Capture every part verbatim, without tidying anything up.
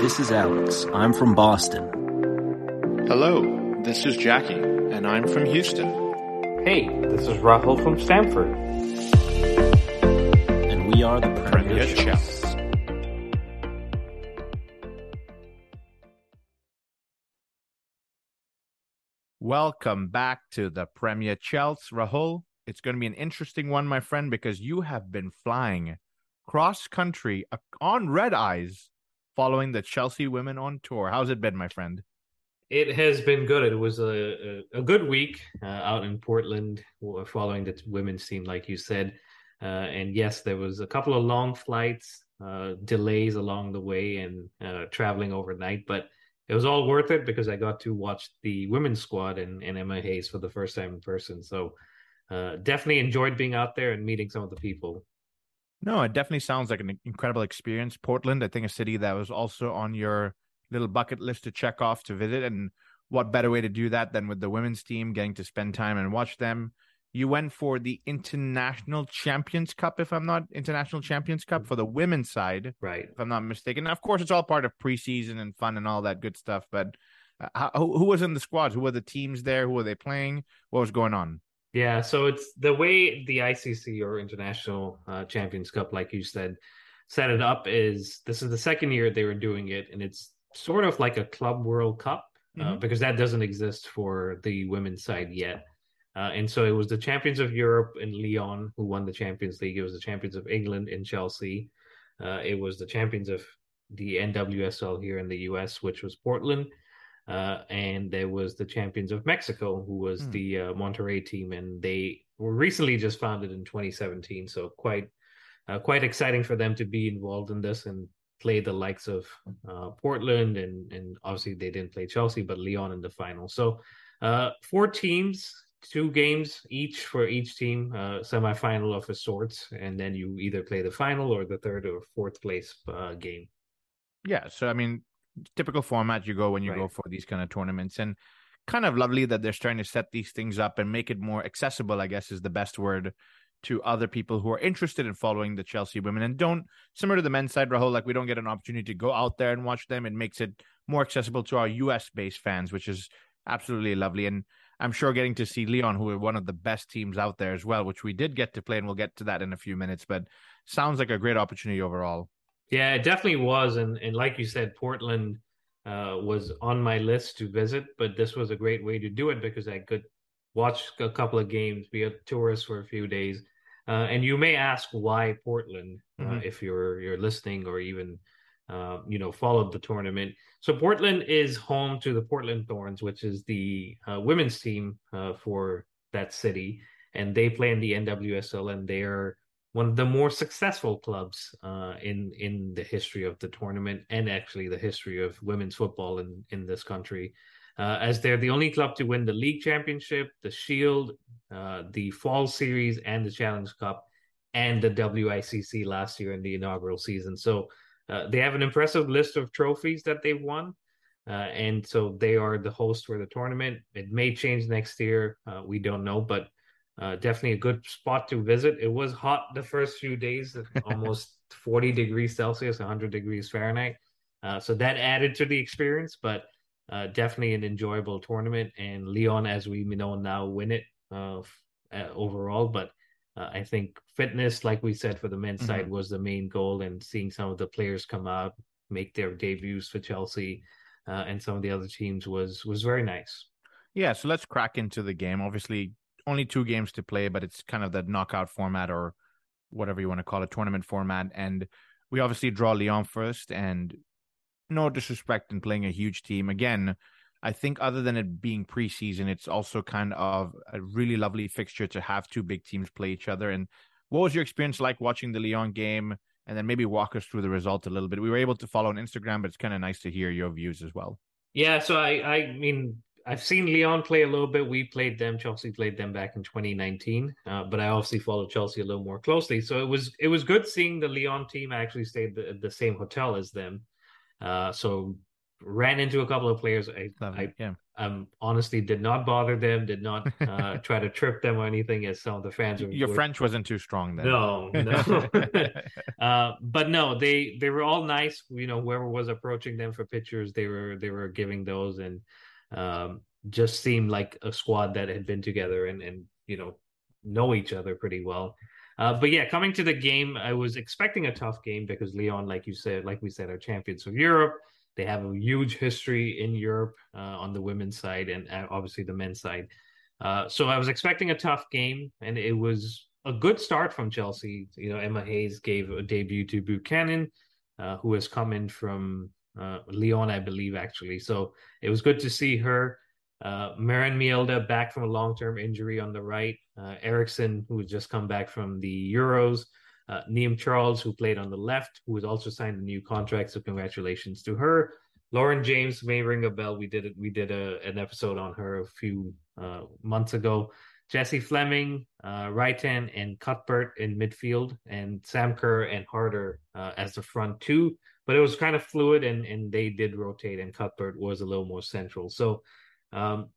This is Alex. I'm from Boston. Hello, this is Jackie, and I'm from Houston. Hey, this is Rahul from Stamford. And we are the Premier, Premier Show. Show. Welcome back to the Premier Chelsea. Rahul, it's going to be an interesting one, my friend, because you have been flying cross-country on red eyes following the Chelsea Women on Tour. How's it been, my friend? It has been good. It was a, a, a good week uh, out in Portland following the women's team, like you said. Uh, and yes, there was a couple of long flights, uh, delays along the way and uh, traveling overnight. But it was all worth it because I got to watch the women's squad and, and Emma Hayes for the first time in person. So uh, definitely enjoyed being out there and meeting some of the people. No, it definitely sounds like an incredible experience. Portland, I think a city that was also on your little bucket list to check off to visit, and what better way to do that than with the women's team, getting to spend time and watch them. You went for the International Champions Cup, if I'm not International Champions Cup for the women's side, right? If I'm not mistaken. Now, of course, it's all part of preseason and fun and all that good stuff. But uh, how, who was in the squads? Who were the teams there? Who were they playing? What was going on? Yeah, so it's the way the I C C or International uh, Champions Cup, like you said, set it up is this is the second year they were doing it, and it's sort of like a Club World Cup uh, mm-hmm. because that doesn't exist for the women's side yet. Uh, and so it was the champions of Europe in Lyon who won the Champions League. It was the champions of England in Chelsea. Uh, it was the champions of the N W S L here in the U S, which was Portland. Uh, and there was the champions of Mexico, who was mm. the uh, Monterrey team. And they were recently just founded in twenty seventeen. So quite uh, quite exciting for them to be involved in this and play the likes of uh, Portland. And, and obviously they didn't play Chelsea, but Lyon in the final. So uh, four teams, two games each for each team, uh, semifinal of a sort. And then you either play the final or the third or fourth place uh, game. Yeah, so I mean... typical format you go when you right. go for these kind of tournaments, and kind of lovely that they're trying to set these things up and make it more accessible, I guess is the best word, to other people who are interested in following the Chelsea women and don't, similar to the men's side, Rahul, like we don't get an opportunity to go out there and watch them. It makes it more accessible to our U S based fans, which is absolutely lovely. And I'm sure getting to see Lyon, who are one of the best teams out there as well, which we did get to play, and we'll get to that in a few minutes, but sounds like a great opportunity overall. Yeah, it definitely was. And and like you said, Portland uh, was on my list to visit, but this was a great way to do it because I could watch a couple of games, be a tourist for a few days. Uh, and you may ask why Portland, uh, mm-hmm. if you're you're listening or even, uh, you know, followed the tournament. So Portland is home to the Portland Thorns, which is the uh, women's team uh, for that city. And they play in the N W S L, and they're one of the more successful clubs uh, in in the history of the tournament, and actually the history of women's football in, in this country, uh, as they're the only club to win the league championship, the Shield, uh, the Fall Series, and the Challenge Cup, and the W I C C last year in the inaugural season. So uh, they have an impressive list of trophies that they've won, uh, and so they are the host for the tournament. It may change next year. Uh, we don't know, but Uh, definitely a good spot to visit. It was hot the first few days, almost forty degrees Celsius, one hundred degrees Fahrenheit. Uh, so that added to the experience, but uh, definitely an enjoyable tournament. And Lyon, as we know now, win it uh, f- uh, overall. But uh, I think fitness, like we said, for the men's mm-hmm. side was the main goal. And seeing some of the players come out, make their debuts for Chelsea uh, and some of the other teams was was very nice. Yeah, so let's crack into the game. Obviously, only two games to play, but it's kind of the knockout format or whatever you want to call it, tournament format. And we obviously draw Lyon first, and no disrespect in playing a huge team. Again, I think other than it being preseason, it's also kind of a really lovely fixture to have two big teams play each other. And what was your experience like watching the Lyon game? And then maybe walk us through the result a little bit. We were able to follow on Instagram, but it's kind of nice to hear your views as well. Yeah, so I, I mean... I've seen Lyon play a little bit. We played them. Chelsea played them back in twenty nineteen, uh, but I obviously followed Chelsea a little more closely. So it was it was good seeing the Lyon team. I actually stayed at the, the same hotel as them. Uh, so ran into a couple of players. I, I yeah. um, honestly did not bother them, did not uh, try to trip them or anything, as some of the fans were. Your were, French wasn't too strong then. No, no. uh, but no, they they were all nice. You know, whoever was approaching them for pictures, they were they were giving those, and um, just seemed like a squad that had been together and and you know know each other pretty well. Uh, but yeah, coming to the game, I was expecting a tough game because Lyon, like you said, like we said, are champions of Europe. They have a huge history in Europe uh, on the women's side and uh, obviously the men's side. Uh, so I was expecting a tough game, and it was a good start from Chelsea. You know, Emma Hayes gave a debut to Buchanan, uh, who has come in from uh, Lyon, I believe, actually. So it was good to see her. Uh, Maren Mjelde back from a long-term injury on the right. Uh, Eriksson, who has just come back from the Euros. Uh, Neem Charles, who played on the left, who has also signed a new contract, so congratulations to her. Lauren James may ring a bell. We did it. We did a, an episode on her a few uh, months ago. Jesse Fleming, uh, Reiten, and Cuthbert in midfield, and Sam Kerr and Harder uh, as the front two. But it was kind of fluid, and and they did rotate, and Cuthbert was a little more central. So um,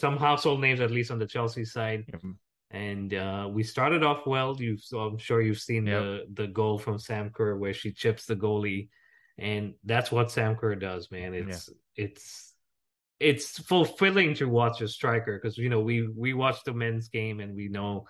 some household names, at least on the Chelsea side. Mm-hmm. And uh, we started off well. You, so I'm sure you've seen yep. the, the goal from Sam Kerr where she chips the goalie, and that's what Sam Kerr does, man. It's yeah. it's it's fulfilling to watch a striker because you know we we watch the men's game and we know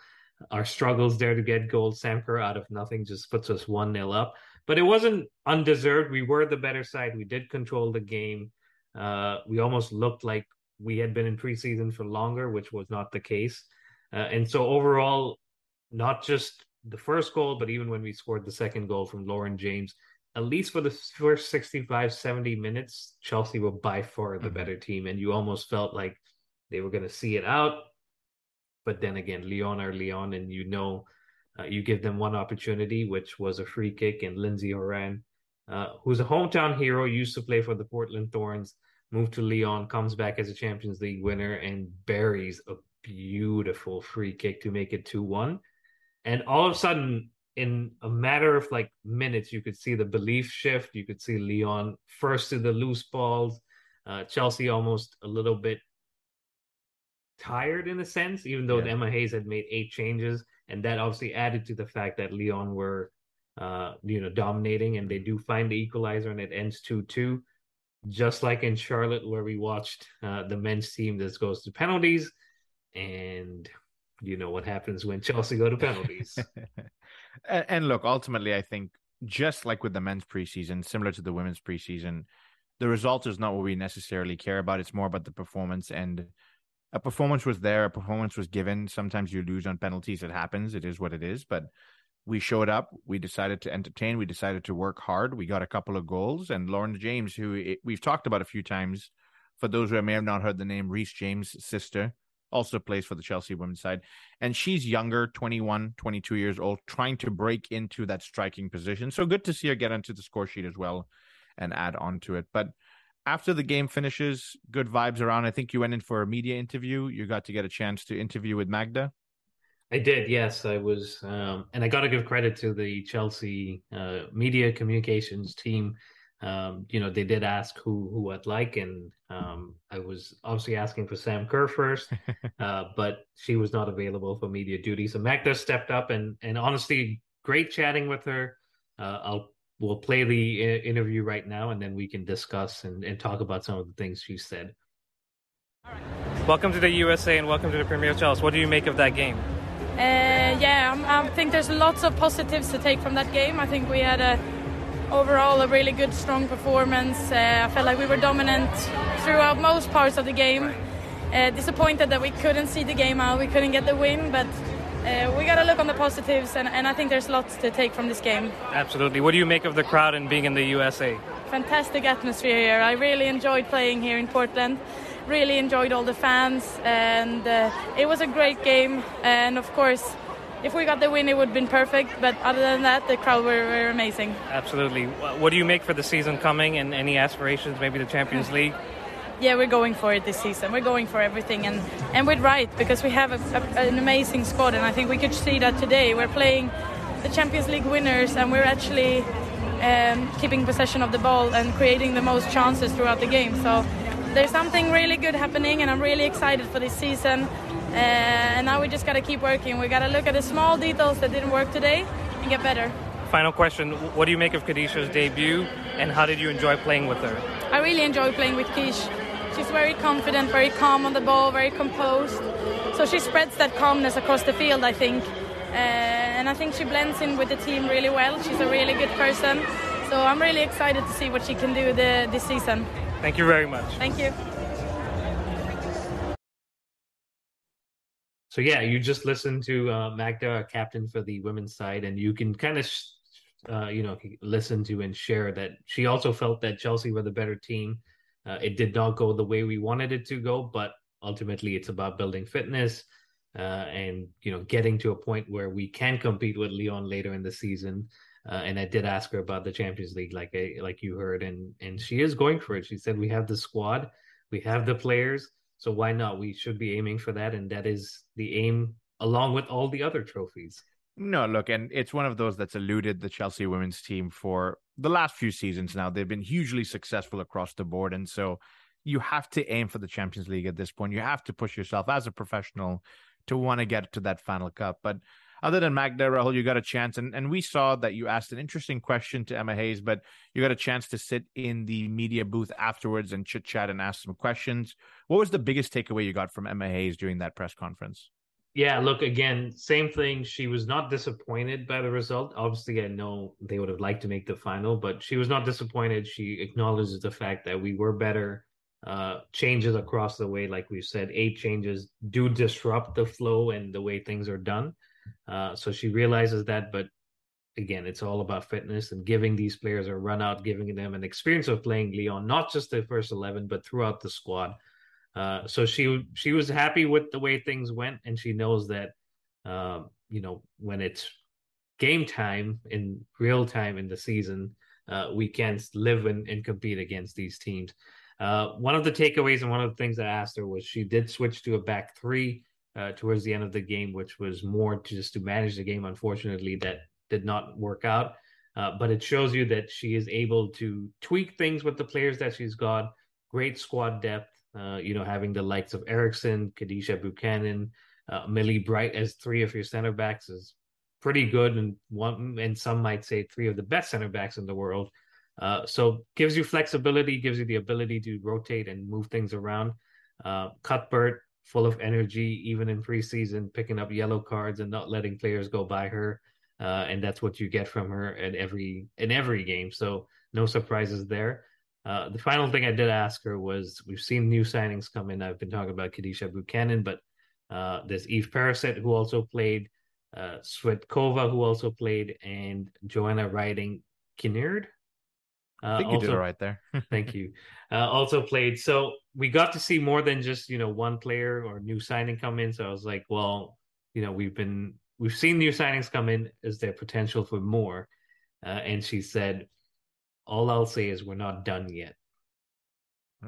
our struggles there to get goals. Sam Kerr out of nothing just puts us one nil up, but it wasn't undeserved. We were the better side. We did control the game. Uh, we almost looked like we had been in preseason for longer, which was not the case. Uh, and so overall, not just the first goal, but even when we scored the second goal from Lauren James, at least for the first sixty-five, seventy minutes, Chelsea were by far the mm-hmm. better team. And you almost felt like they were going to see it out. But then again, Lyon are Lyon, and you know, uh, you give them one opportunity, which was a free kick. And Lindsay Horan, uh, who's a hometown hero, used to play for the Portland Thorns, moved to Lyon, comes back as a Champions League winner and buries a beautiful free kick to make it two one, and all of a sudden in a matter of like minutes you could see the belief shift. You could see Lyon first to the loose balls, uh, Chelsea almost a little bit tired in a sense, even though yeah. Emma Hayes had made eight changes, and that obviously added to the fact that Lyon were uh, you know dominating, and they do find the equalizer and it ends two two, just like in Charlotte where we watched uh, the men's team that goes to penalties. And you know what happens when Chelsea go to penalties. and, and look, ultimately, I think just like with the men's preseason, similar to the women's preseason, the result is not what we necessarily care about. It's more about the performance. And a performance was there, a performance was given. Sometimes you lose on penalties. It happens. It is what it is. But we showed up. We decided to entertain. We decided to work hard. We got a couple of goals. And Lauren James, who we've talked about a few times, for those who may have not heard the name, Reece James' sister, also plays for the Chelsea women's side. And she's younger, twenty-one, twenty-two years old, trying to break into that striking position. So good to see her get onto the score sheet as well and add on to it. But after the game finishes, good vibes around. I think you went in for a media interview. You got to get a chance to interview with Magda. I did, yes. I was, um, and I got to give credit to the Chelsea uh, media communications team. Um, you know, they did ask who who I'd like, and um, I was obviously asking for Sam Kerr first, uh, but she was not available for media duty. So Magda stepped up, and and honestly, great chatting with her. Uh, I'll we'll play the uh, interview right now, and then we can discuss and, and talk about some of the things she said. All right. Welcome to the U S A, and welcome to the Premier Chelsea. What do you make of that game? Uh, yeah, I'm, I think there's lots of positives to take from that game. I think we had a. Overall, a really good, strong performance. Uh, I felt like we were dominant throughout most parts of the game. Uh, disappointed that we couldn't see the game out, we couldn't get the win, but uh, we got to look on the positives, and, and I think there's lots to take from this game. Absolutely. What do you make of the crowd and being in the U S A? Fantastic atmosphere here. I really enjoyed playing here in Portland. Really enjoyed all the fans, and uh, it was a great game. And of course, if we got the win, it would have been perfect. But other than that, the crowd were, were amazing. Absolutely. What do you make for the season coming and any aspirations, maybe the Champions League? Yeah, we're going for it this season. We're going for everything. And, and we're right, because we have a, a, an amazing squad. And I think we could see that today. We're playing the Champions League winners, and we're actually um, keeping possession of the ball and creating the most chances throughout the game. So there's something really good happening, and I'm really excited for this season. Uh, and now we just got to keep working. We got to look at the small details that didn't work today and get better. Final question, what do you make of Kadeisha's debut, and how did you enjoy playing with her? I really enjoy playing with Kish. She's very confident, very calm on the ball, very composed. So she spreads that calmness across the field, I think. Uh, and I think she blends in with the team really well. She's a really good person. So I'm really excited to see what she can do the, this season. Thank you very much. Thank you. So yeah, you just listened to uh, Magda, our captain for the women's side, and you can kind of sh- Uh, you know, listen to and share that she also felt that Chelsea were the better team. Uh, it did not go the way we wanted it to go, but ultimately it's about building fitness uh, and, you know, getting to a point where we can compete with Lyon later in the season. Uh, and I did ask her about the Champions League, like I, like you heard, and and she is going for it. She said, we have the squad, we have the players, so why not? We should be aiming for that, and that is the aim, along with all the other trophies. No, look, and it's one of those that's eluded the Chelsea women's team for the last few seasons now. They've been hugely successful across the board. And so you have to aim for the Champions League at this point. You have to push yourself as a professional to want to get to that final cup. But other than Magda, Rahul, you got a chance. And, and we saw that you asked an interesting question to Emma Hayes, but you got a chance to sit in the media booth afterwards and chit-chat and ask some questions. What was the biggest takeaway you got from Emma Hayes during that press conference? Yeah, look, again, same thing. She was not disappointed by the result. Obviously, I know they would have liked to make the final, but she was not disappointed. She acknowledges the fact that we were better. Uh, changes across the way, like we said, eight changes do disrupt the flow and the way things are done. Uh, so she realizes that. But again, it's all about fitness and giving these players a run out, giving them an experience of playing Lyon, not just the first eleven, but throughout the squad. Uh, so she she was happy with the way things went, and she knows that uh, you know, when it's game time in real time in the season, uh, we can live and, and compete against these teams. Uh, one of the takeaways and one of the things I asked her was she did switch to a back three uh, towards the end of the game, which was more to just to manage the game. Unfortunately, that did not work out, uh, but it shows you that she is able to tweak things with the players that she's got. Great squad depth. Uh, you know, having the likes of Eriksson, Kadeisha Buchanan, uh, Millie Bright as three of your center backs is pretty good, and one and some might say three of the best center backs in the world. Uh, so gives you flexibility, gives you the ability to rotate and move things around. Uh, Cuthbert, full of energy, even in preseason, picking up yellow cards and not letting players go by her, uh, and that's what you get from her at every in every game. So no surprises there. Uh, the final thing I did ask her was, we've seen new signings come in. I've been talking about Kadeisha Buchanan, but uh, there's Eve Périsset, who also played, uh, Swetkova, who also played, and Johanna Rytting Kaneryd. Uh, I think you also, did it right there. Thank you. Uh, also played. So we got to see more than just, you know, one player or new signing come in. So I was like, well, you know, we've been, we've seen new signings come in. Is there potential for more? Uh, and she said, all I'll say is we're not done yet.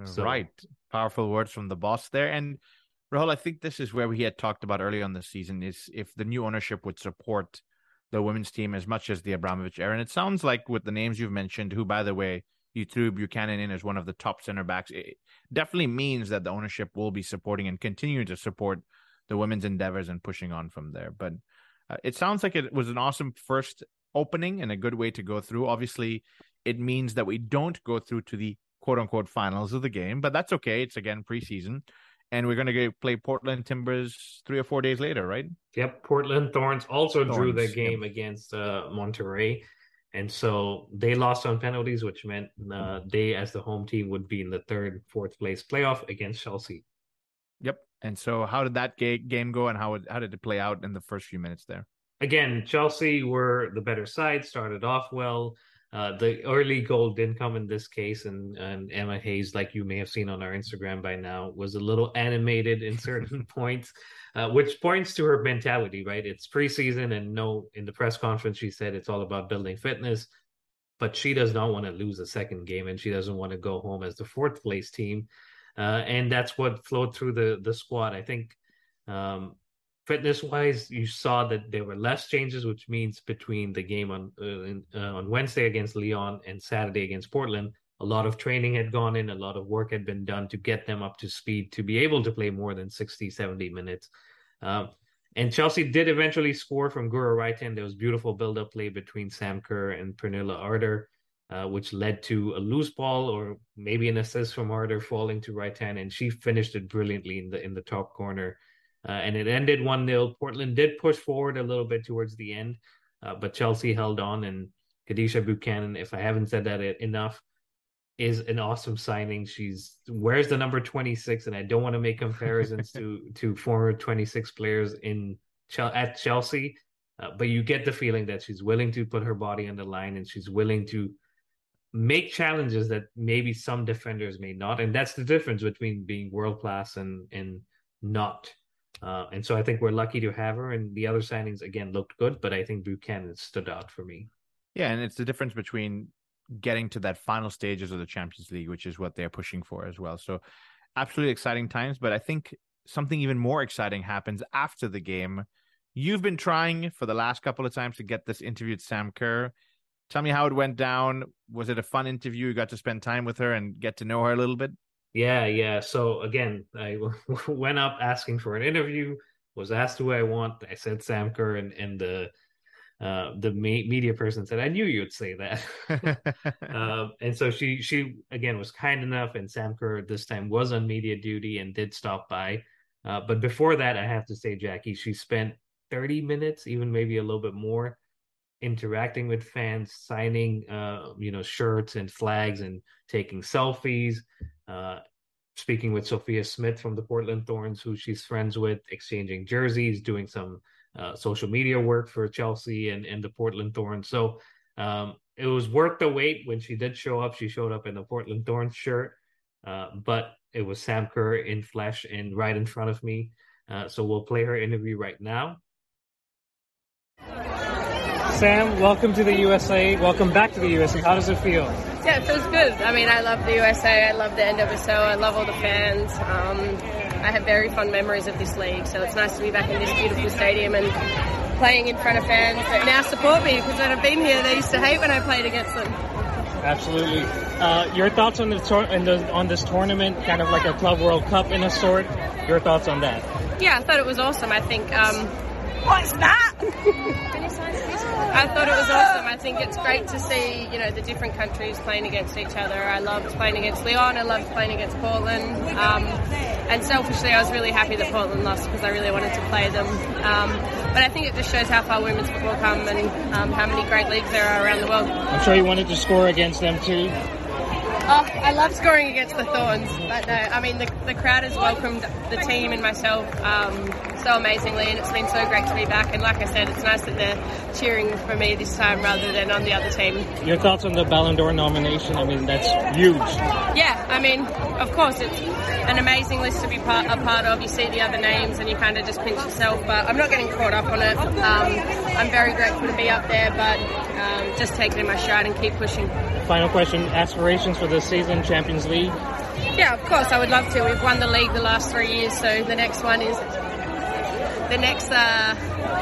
So. Right. Powerful words from the boss there. And Rahul, I think this is where we had talked about earlier on this season, is if the new ownership would support the women's team as much as the Abramovich era. And it sounds like with the names you've mentioned, who, by the way, you threw Buchanan in as one of the top center backs, it definitely means that the ownership will be supporting and continuing to support the women's endeavors and pushing on from there. But uh, it sounds like it was an awesome first opening and a good way to go through. Obviously, it means that we don't go through to the quote-unquote finals of the game, but that's okay. It's, again, preseason, and we're going to go play Portland Timbers three or four days later, right? Yep, Portland Thorns also Thorns. drew their game yep. against uh, Monterrey, and so they lost on penalties, which meant uh, they, as the home team, would be in the third, fourth-place playoff against Chelsea. Yep, and so how did that ga- game go, and how, it, how did it play out in the first few minutes there? Again, Chelsea were the better side, started off well. Uh, the early goal didn't come in this case, and, and Emma Hayes, like you may have seen on our Instagram by now, was a little animated in certain points, uh, which points to her mentality, right? It's preseason, and no, in the press conference, she said it's all about building fitness, but she does not want to lose a second game, and she doesn't want to go home as the fourth place team. Uh, and that's what flowed through the, the squad. I think um, fitness-wise, you saw that there were less changes, which means between the game on uh, in, uh, on Wednesday against Lyon and Saturday against Portland, a lot of training had gone in, a lot of work had been done to get them up to speed to be able to play more than sixty, seventy minutes. Um, and Chelsea did eventually score from Guro Reiten. There was beautiful build-up play between Sam Kerr and Pernille Harder, uh, which led to a loose ball or maybe an assist from Harder falling to Reiten, and she finished it brilliantly in the in the top corner. Uh, and it ended one nil. Portland did push forward a little bit towards the end, uh, but Chelsea held on. And Kadeisha Buchanan, if I haven't said that enough, is an awesome signing. She's wears the number twenty-six, and I don't want to make comparisons to, to former twenty-six players in at Chelsea, uh, but you get the feeling that she's willing to put her body on the line, and she's willing to make challenges that maybe some defenders may not. And that's the difference between being world-class and, and not. Uh, and so I think we're lucky to have her, and the other signings, again, looked good, but I think Buchanan stood out for me. Yeah, and it's the difference between getting to that final stages of the Champions League, which is what they're pushing for as well. So absolutely exciting times, but I think something even more exciting happens after the game. You've been trying for the last couple of times to get this interview with Sam Kerr. Tell me how it went down. Was it a fun interview? You got to spend time with her and get to know her a little bit? Yeah, yeah. So again, I went up asking for an interview, was asked who I want. I said Sam Kerr, and, and the uh, the me- media person said, I knew you'd say that. uh, and so she, she, again, was kind enough, and Sam Kerr this time was on media duty and did stop by. Uh, but before that, I have to say, Jackie, she spent thirty minutes, even maybe a little bit more, interacting with fans, signing uh, you know, shirts and flags and taking selfies. Uh, speaking with Sophia Smith from the Portland Thorns, who she's friends with, exchanging jerseys, doing some uh, social media work for Chelsea and, and the Portland Thorns. So um, it was worth the wait. When she did show up, she showed up in the Portland Thorns shirt, uh, but it was Sam Kerr in flesh and right in front of me. Uh, so we'll play her interview right now. Sam, welcome to the U S A. Welcome back to the U S A. How does it feel? Yeah, it feels good. I mean, I love the U S A. I love the N W S L. I love all the fans. Um, I have very fond memories of this league, so it's nice to be back in this beautiful stadium and playing in front of fans that now support me, because when I've been here, they used to hate when I played against them. Absolutely. Uh, your thoughts on the, tor- the on this tournament, kind of like a Club World Cup in a sort. Your thoughts on that? Yeah, I thought it was awesome. I think... Um, What's that? I thought it was awesome. I think it's great to see, you know, the different countries playing against each other. I loved playing against Lyon. I loved playing against Portland. Um, and selfishly, I was really happy that Portland lost, because I really wanted to play them. Um, but I think it just shows how far women's football come, and um, how many great leagues there are around the world. I'm sure you wanted to score against them too. Oh, I love scoring against the Thorns, but no, I mean, the, the crowd has welcomed the team and myself um, so amazingly, and it's been so great to be back. And like I said, it's nice that they're cheering for me this time rather than on the other team. Your thoughts on the Ballon d'Or nomination? I mean, that's huge. Yeah, I mean, of course, it's an amazing list to be part, a part of. You see the other names and you kind of just pinch yourself, but I'm not getting caught up on it. Um, I'm very grateful to be up there, but um, just take it in my stride and keep pushing. Final question, aspirations for this season, Champions League? Yeah, of course, I would love to. We've won the league the last three years, so the next one is the next uh,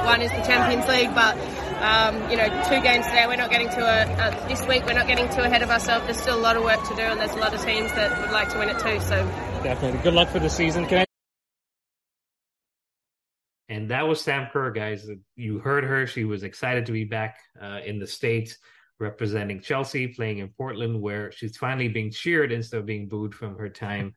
one is the Champions League. But um, you know, two games today. We're not getting to a, uh, this week. We're not getting too ahead of ourselves. There's still a lot of work to do, and there's a lot of teams that would like to win it too. So definitely, good luck for the season. Can I- and that was Sam Kerr, guys. You heard her. She was excited to be back uh, in the States, representing Chelsea, playing in Portland, where she's finally being cheered instead of being booed from her time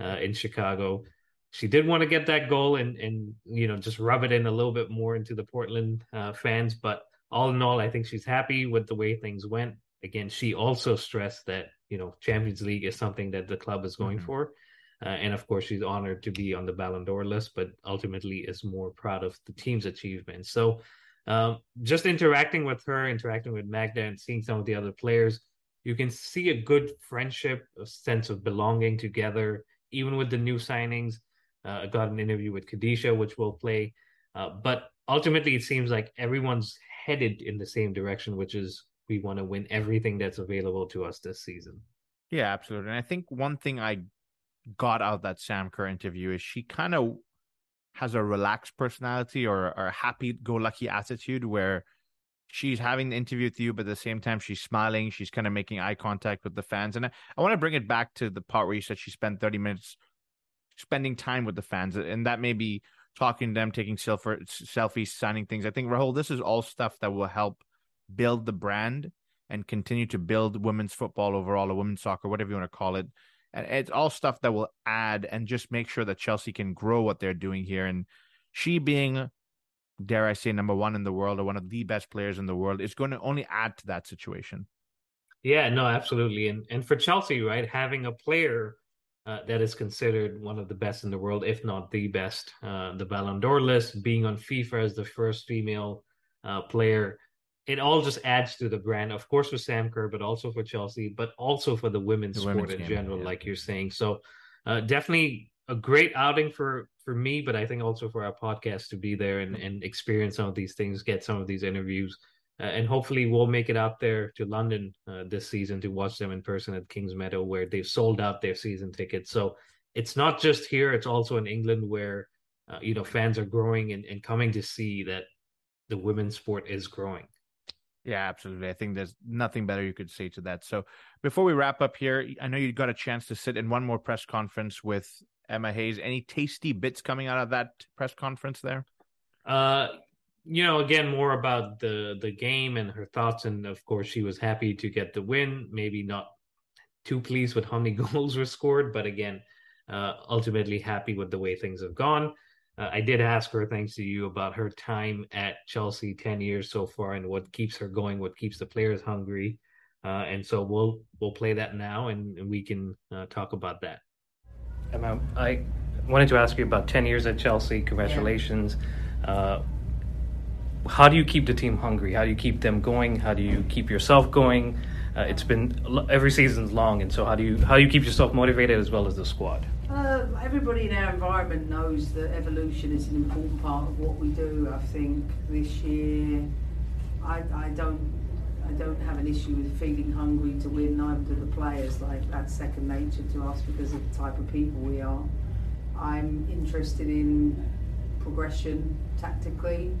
uh, in Chicago. She did want to get that goal and, and you know, just rub it in a little bit more into the Portland uh, fans. But all in all, I think she's happy with the way things went. Again, she also stressed that, you know, Champions League is something that the club is going mm-hmm. for. Uh, and of course, she's honored to be on the Ballon d'Or list, but ultimately is more proud of the team's achievements. So, Um, just interacting with her, interacting with Magda, and seeing some of the other players, you can see a good friendship, a sense of belonging together, even with the new signings. Uh, I got an interview with Kadeisha, which we'll play. Uh, but ultimately, it seems like everyone's headed in the same direction, which is we want to win everything that's available to us this season. Yeah, absolutely. And I think one thing I got out of that Sam Kerr interview is she kind of has a relaxed personality or a happy-go-lucky attitude where she's having an interview with you, but at the same time, she's smiling. She's kind of making eye contact with the fans. And I, I want to bring it back to the part where you said she spent thirty minutes spending time with the fans, and that may be talking to them, taking self- selfies, signing things. I think, Rahul, this is all stuff that will help build the brand and continue to build women's football overall, or women's soccer, whatever you want to call it. And it's all stuff that will add and just make sure that Chelsea can grow what they're doing here. And she being, dare I say, number one in the world, or one of the best players in the world, is going to only add to that situation. Yeah, no, absolutely. And and for Chelsea, right, having a player uh, that is considered one of the best in the world, if not the best, uh, the Ballon d'Or list, being on FIFA as the first female uh, player, it all just adds to the brand, of course, for Sam Kerr, but also for Chelsea, but also for the women's the sport women's in game, general, yeah. like you're saying. So uh, definitely a great outing for, for me, but I think also for our podcast to be there and, and experience some of these things, get some of these interviews, uh, and hopefully we'll make it out there to London uh, this season to watch them in person at King's Meadow, where they've sold out their season tickets. So it's not just here, it's also in England where, uh, you know, fans are growing and, and coming to see that the women's sport is growing. Yeah, absolutely. I think there's nothing better you could say to that. So before we wrap up here, I know you got a chance to sit in one more press conference with Emma Hayes. Any tasty bits coming out of that press conference there? Uh, you know, again, more about the, the game and her thoughts. And of course, she was happy to get the win. Maybe not too pleased with how many goals were scored, but again, uh, ultimately happy with the way things have gone. Uh, I did ask her, thanks to you, about her time at Chelsea, ten years so far, and what keeps her going, what keeps the players hungry. Uh, and so we'll we'll play that now, and, and we can uh, talk about that. Emma, I wanted to ask you about ten years at Chelsea. Congratulations. Yeah. Uh, how do you keep the team hungry? How do you keep them going? How do you keep yourself going? Uh, it's been, every season's long, and so how do you how do you keep yourself motivated as well as the squad? Uh, everybody in our environment knows that evolution is an important part of what we do. I think this year, I, I don't I don't have an issue with feeling hungry to win. Neither do the players. Like, that's second nature to us because of the type of people we are. I'm interested in progression tactically.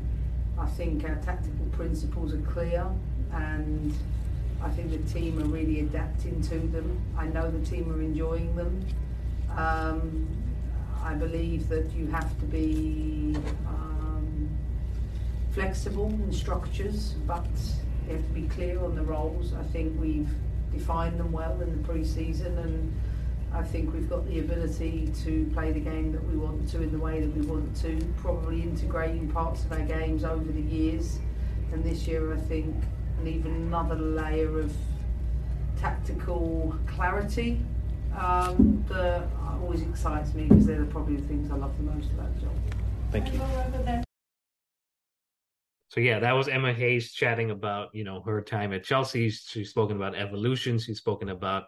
I think our tactical principles are clear, and I think the team are really adapting to them. I know the team are enjoying them. Um, I believe that you have to be um, flexible in structures, but you have to be clear on the roles. I think we've defined them well in the pre-season, and I think we've got the ability to play the game that we want to in the way that we want to, probably integrating parts of our games over the years. And this year, I think, and even another layer of tactical clarity. Um, that always excites me because they're probably the things I love the most about the job. Thank you. So yeah, that was Emma Hayes chatting about, you know, her time at Chelsea. She's spoken about evolution. She's spoken about,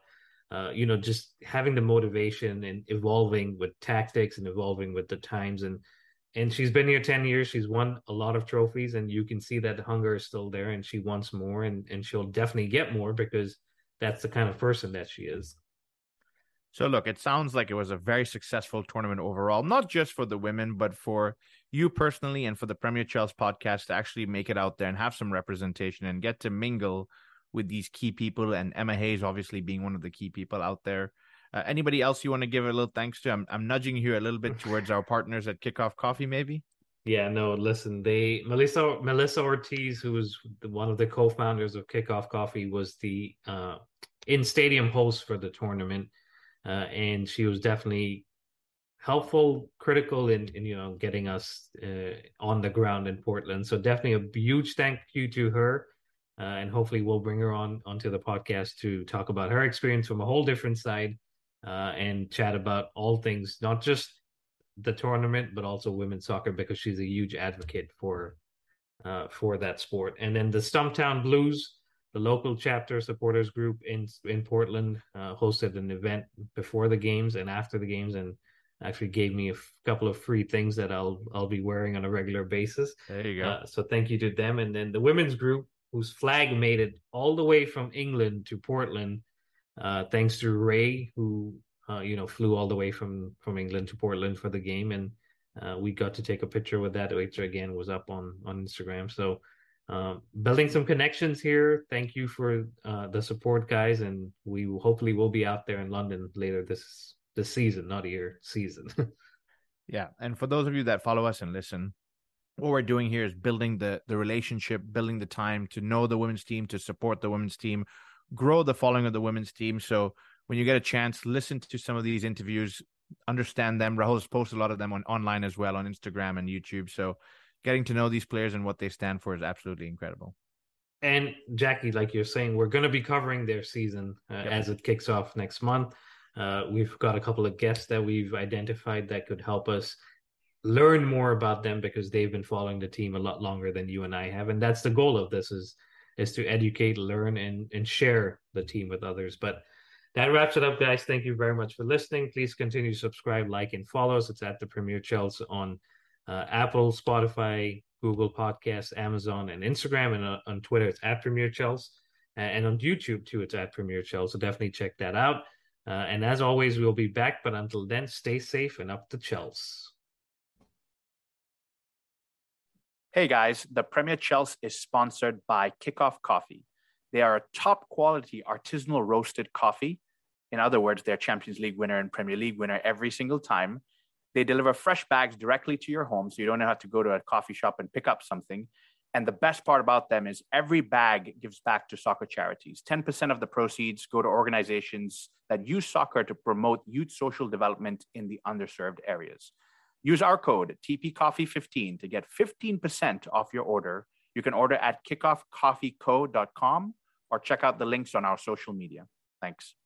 uh, you know, just having the motivation and evolving with tactics and evolving with the times. And and she's been here ten years. She's won a lot of trophies, and you can see that the hunger is still there, and she wants more, and, and she'll definitely get more because that's the kind of person that she is. So look, it sounds like it was a very successful tournament overall, not just for the women, but for you personally and for the Premier Chelsea podcast to actually make it out there and have some representation and get to mingle with these key people, and Emma Hayes obviously being one of the key people out there. Uh, anybody else you want to give a little thanks to? I'm, I'm nudging you a little bit towards our partners at Kickoff Coffee, maybe? Yeah, no, listen, they Melissa Melissa Ortiz, who was one of the co-founders of Kickoff Coffee, was the uh, in-stadium host for the tournament. Uh, and she was definitely helpful, critical in, in you know, getting us uh, on the ground in Portland. So definitely a huge thank you to her. Uh, and hopefully we'll bring her on onto the podcast to talk about her experience from a whole different side uh, and chat about all things, not just the tournament, but also women's soccer, because she's a huge advocate for uh, for that sport. And then the Stumptown Blues, the local chapter supporters group in in Portland, uh, hosted an event before the games and after the games, and actually gave me a f- couple of free things that I'll I'll be wearing on a regular basis. There you go. Uh, so thank you to them. And then the women's group, whose flag made it all the way from England to Portland, uh, thanks to Ray, who uh, you know flew all the way from from England to Portland for the game, and Uh, we got to take a picture with that, which again was up on, on Instagram. So uh, building some connections here. Thank you for uh, the support, guys. And we will, hopefully will be out there in London later this this season, not year, season. Yeah. And for those of you that follow us and listen, what we're doing here is building the the relationship, building the time to know the women's team, to support the women's team, grow the following of the women's team. So when you get a chance, listen to some of these interviews, understand them. Rahul's posted a lot of them on online as well, on Instagram and YouTube. So getting to know these players and what they stand for is absolutely incredible. And Jackie, like you're saying, we're going to be covering their season uh, yep. as it kicks off next month. Uh, we've got a couple of guests that we've identified that could help us learn more about them, because they've been following the team a lot longer than you and I have. And that's the goal of this, is is to educate, learn, and, and share the team with others. But that wraps it up, guys. Thank you very much for listening. Please continue to subscribe, like, and follow us. It's at the Premier Chelsea on uh, Apple, Spotify, Google Podcasts, Amazon, and Instagram. And uh, on Twitter, it's at Premier Chelsea. And on YouTube, too, it's at Premier Chelsea. So definitely check that out. Uh, and as always, we'll be back. But until then, stay safe and up the Chelsea. Hey guys, the Premier Chelsea is sponsored by Kickoff Coffee. They are a top quality artisanal roasted coffee. In other words, they're Champions League winner and Premier League winner every single time. They deliver fresh bags directly to your home, so you don't have to go to a coffee shop and pick up something. And the best part about them is every bag gives back to soccer charities. ten percent of the proceeds go to organizations that use soccer to promote youth social development in the underserved areas. Use our code T P coffee fifteen to get fifteen percent off your order. You can order at kickoff coffee co dot com or check out the links on our social media. Thanks.